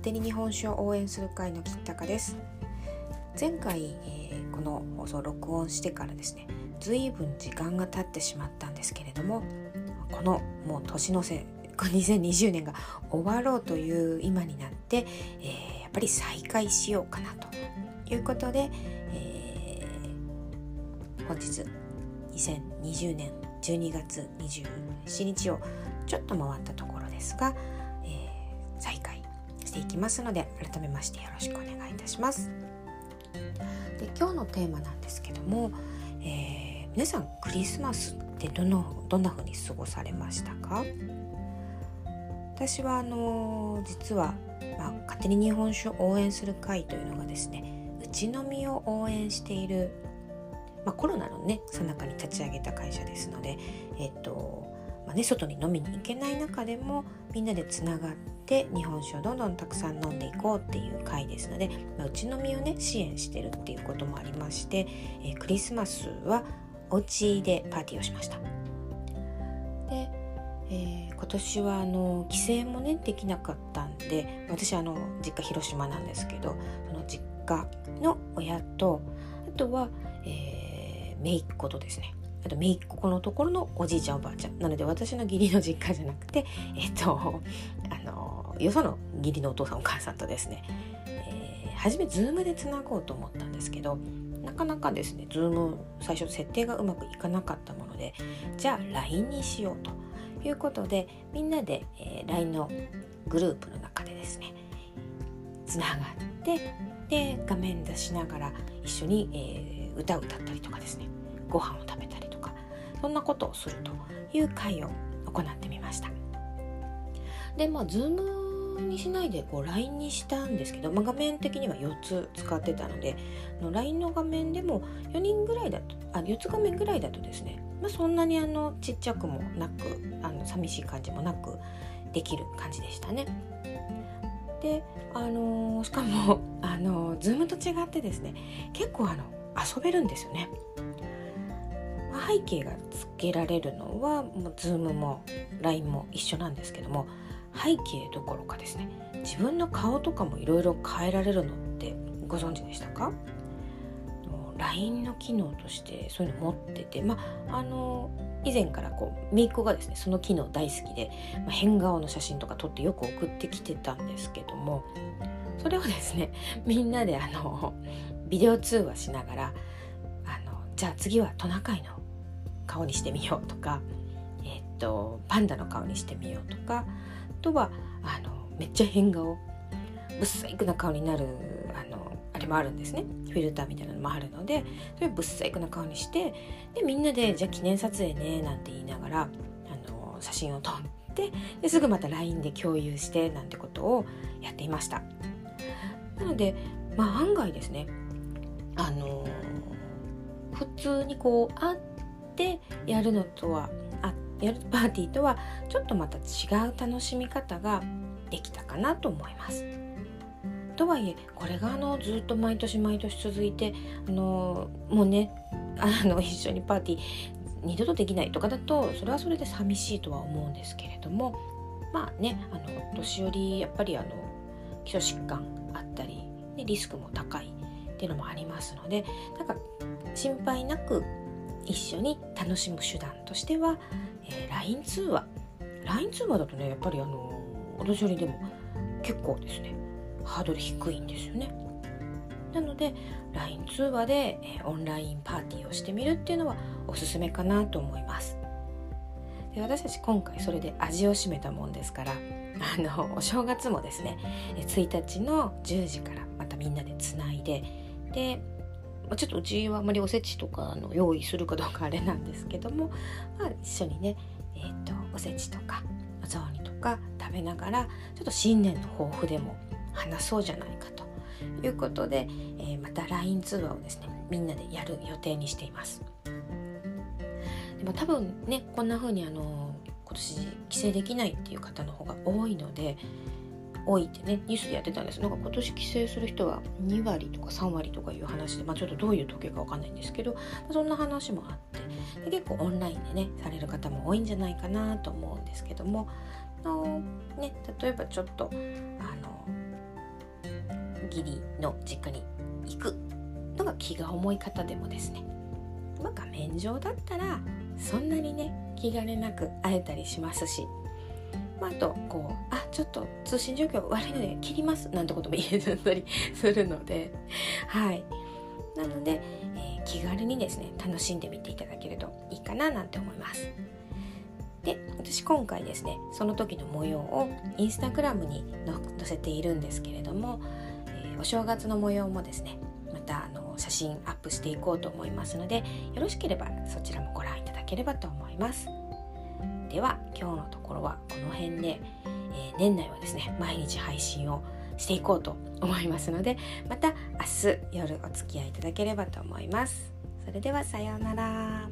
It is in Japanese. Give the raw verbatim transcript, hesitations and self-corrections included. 勝手に日本酒を応援する会の吉高です。前回、えー、この放送を録音してからですね、随分時間が経ってしまったんですけれども、このもう年のせいにせんにじゅうねんが終わろうという今になって、えー、やっぱり再開しようかなということで、えー、本日にせんにじゅうねんじゅうにがつにじゅうしちにちをちょっと回ったところですが、えー、再開していきますので、改めましてよろしくお願いいたします。で、今日のテーマなんですけども、えー、皆さんクリスマスってどの、どんな風に過ごされましたか？私はあの実は、まあ、勝手に日本酒を応援する会というのがですね、うちのみを応援している、まあ、コロナのね最中に立ち上げた会社ですので、えっとまあね、外に飲みに行けない中でもみんなでつながって日本酒をどんどんたくさん飲んでいこうっていう会ですので、まあ、うちのみをね支援してるっていうこともありまして、えー、クリスマスはお家でパーティーをしました。でえー、今年はあの帰省もねできなかったんで、私あの実家広島なんですけど、その実家の親と、あとは、えー、姪っ子とですね、あと姪っ子のところのおじいちゃんおばあちゃんなので、私の義理の実家じゃなくて、えっとあのよその義理のお父さんお母さんとですね、えー、初めズームでつなごうと思ったんですけど、なかなかですねズーム最初設定がうまくいかなかったもので、じゃあ ライン にしようということで、みんなで、えー、ライン のグループの中でですねつながって、で画面出しながら一緒に、えー、歌を歌ったりとかですね、ご飯を食べたりとか、そんなことをするという会を行ってみました。で、まあ Zoom にしないでこう ライン にしたんですけど、まあ、画面的にはよっつ使ってたので、の ライン の画面でもよにんぐらいだと、あよっつ画面ぐらいだとですね、まあ、そんなにあのちっちゃくもなく、あの寂しい感じもなくできる感じでしたね。で、あのー、しかも、あのー、Zoom と違ってですね、結構あの遊べるんですよね。まあ、背景がつけられるのはもう Zoom も ライン も一緒なんですけども、背景どころかですね、自分の顔とかもいろいろ変えられるのってご存知でしたか？ライン の機能としてそういうの持ってて、まああの以前からこう姪っ子がですねその機能大好きで、まあ、変顔の写真とか撮ってよく送ってきてたんですけども、それをですねみんなであのビデオ通話しながら、あのじゃあ次はトナカイの顔にしてみようとか、えっとパンダの顔にしてみようとか、あとはあのめっちゃ変顔ぶっさいくな顔になるもあるんですね、フィルターみたいなのもあるので、それぶっさいくな顔にして、でみんなでじゃあ記念撮影ねなんて言いながら、あの写真を撮って、ですぐまた ライン で共有してなんてことをやっていました。なので、まあ、案外ですね、あの普通にこう会ってやるのとはあやるパーティーとはちょっとまた違う楽しみ方ができたかなと思います。とはいえ、これがあのずっと毎年毎年続いて、あのもうねあの一緒にパーティー二度とできないとかだと、それはそれで寂しいとは思うんですけれども、まあね、あの年寄りやっぱりあの基礎疾患あったりでリスクも高いっていうのもありますので、なんか心配なく一緒に楽しむ手段としては、えー、ライン 通話 ライン 通話だとね、やっぱりあのお年寄りでも結構ですねハードル低いんですよね。なので ライン 通話で、えー、オンラインパーティーをしてみるっていうのはおすすめかなと思います。で、私たち今回それで味を占めたもんですから、あのお正月もですねついたちのじゅうじからまたみんなでつないで、でちょっとうちはあまりおせちとかの用意するかどうかあれなんですけども、まあ、一緒にね、えー、とおせちとかお雑煮とか食べながら、ちょっと新年の抱負でも話そうじゃないかということで、えー、また ライン 通話をですねみんなでやる予定にしています。でも多分ね、こんな風にあの今年帰省できないっていう方の方が多いので、多いってねニュースでやってたんです。なんか今年帰省する人はにわりとかさんわりとかいう話で、まあ、ちょっとどういう時計かわかんないんですけど、そんな話もあって、で結構オンラインでねされる方も多いんじゃないかなと思うんですけども、あの、ね、例えばちょっとあの義理の実家に行くのが気が重い方でもですね、まあ、画面上だったらそんなにね気兼ねなく会えたりしますし、まあ、あとこうあちょっと通信状況悪いので切りますなんてことも言えちゃったりするので、はい、なので、えー、気軽にですね楽しんでみていただけるといいかななんて思います。で、私今回ですねその時の模様をインスタグラムに載せているんですけれども、えー、お正月の模様もですねまたあの写真アップしていこうと思いますので、よろしければそちらもご覧いただければと思います。では今日のところはこの辺で、えー、年内はですね毎日配信をしていこうと思いますので、また明日夜お付き合いいただければと思います。それではさようなら。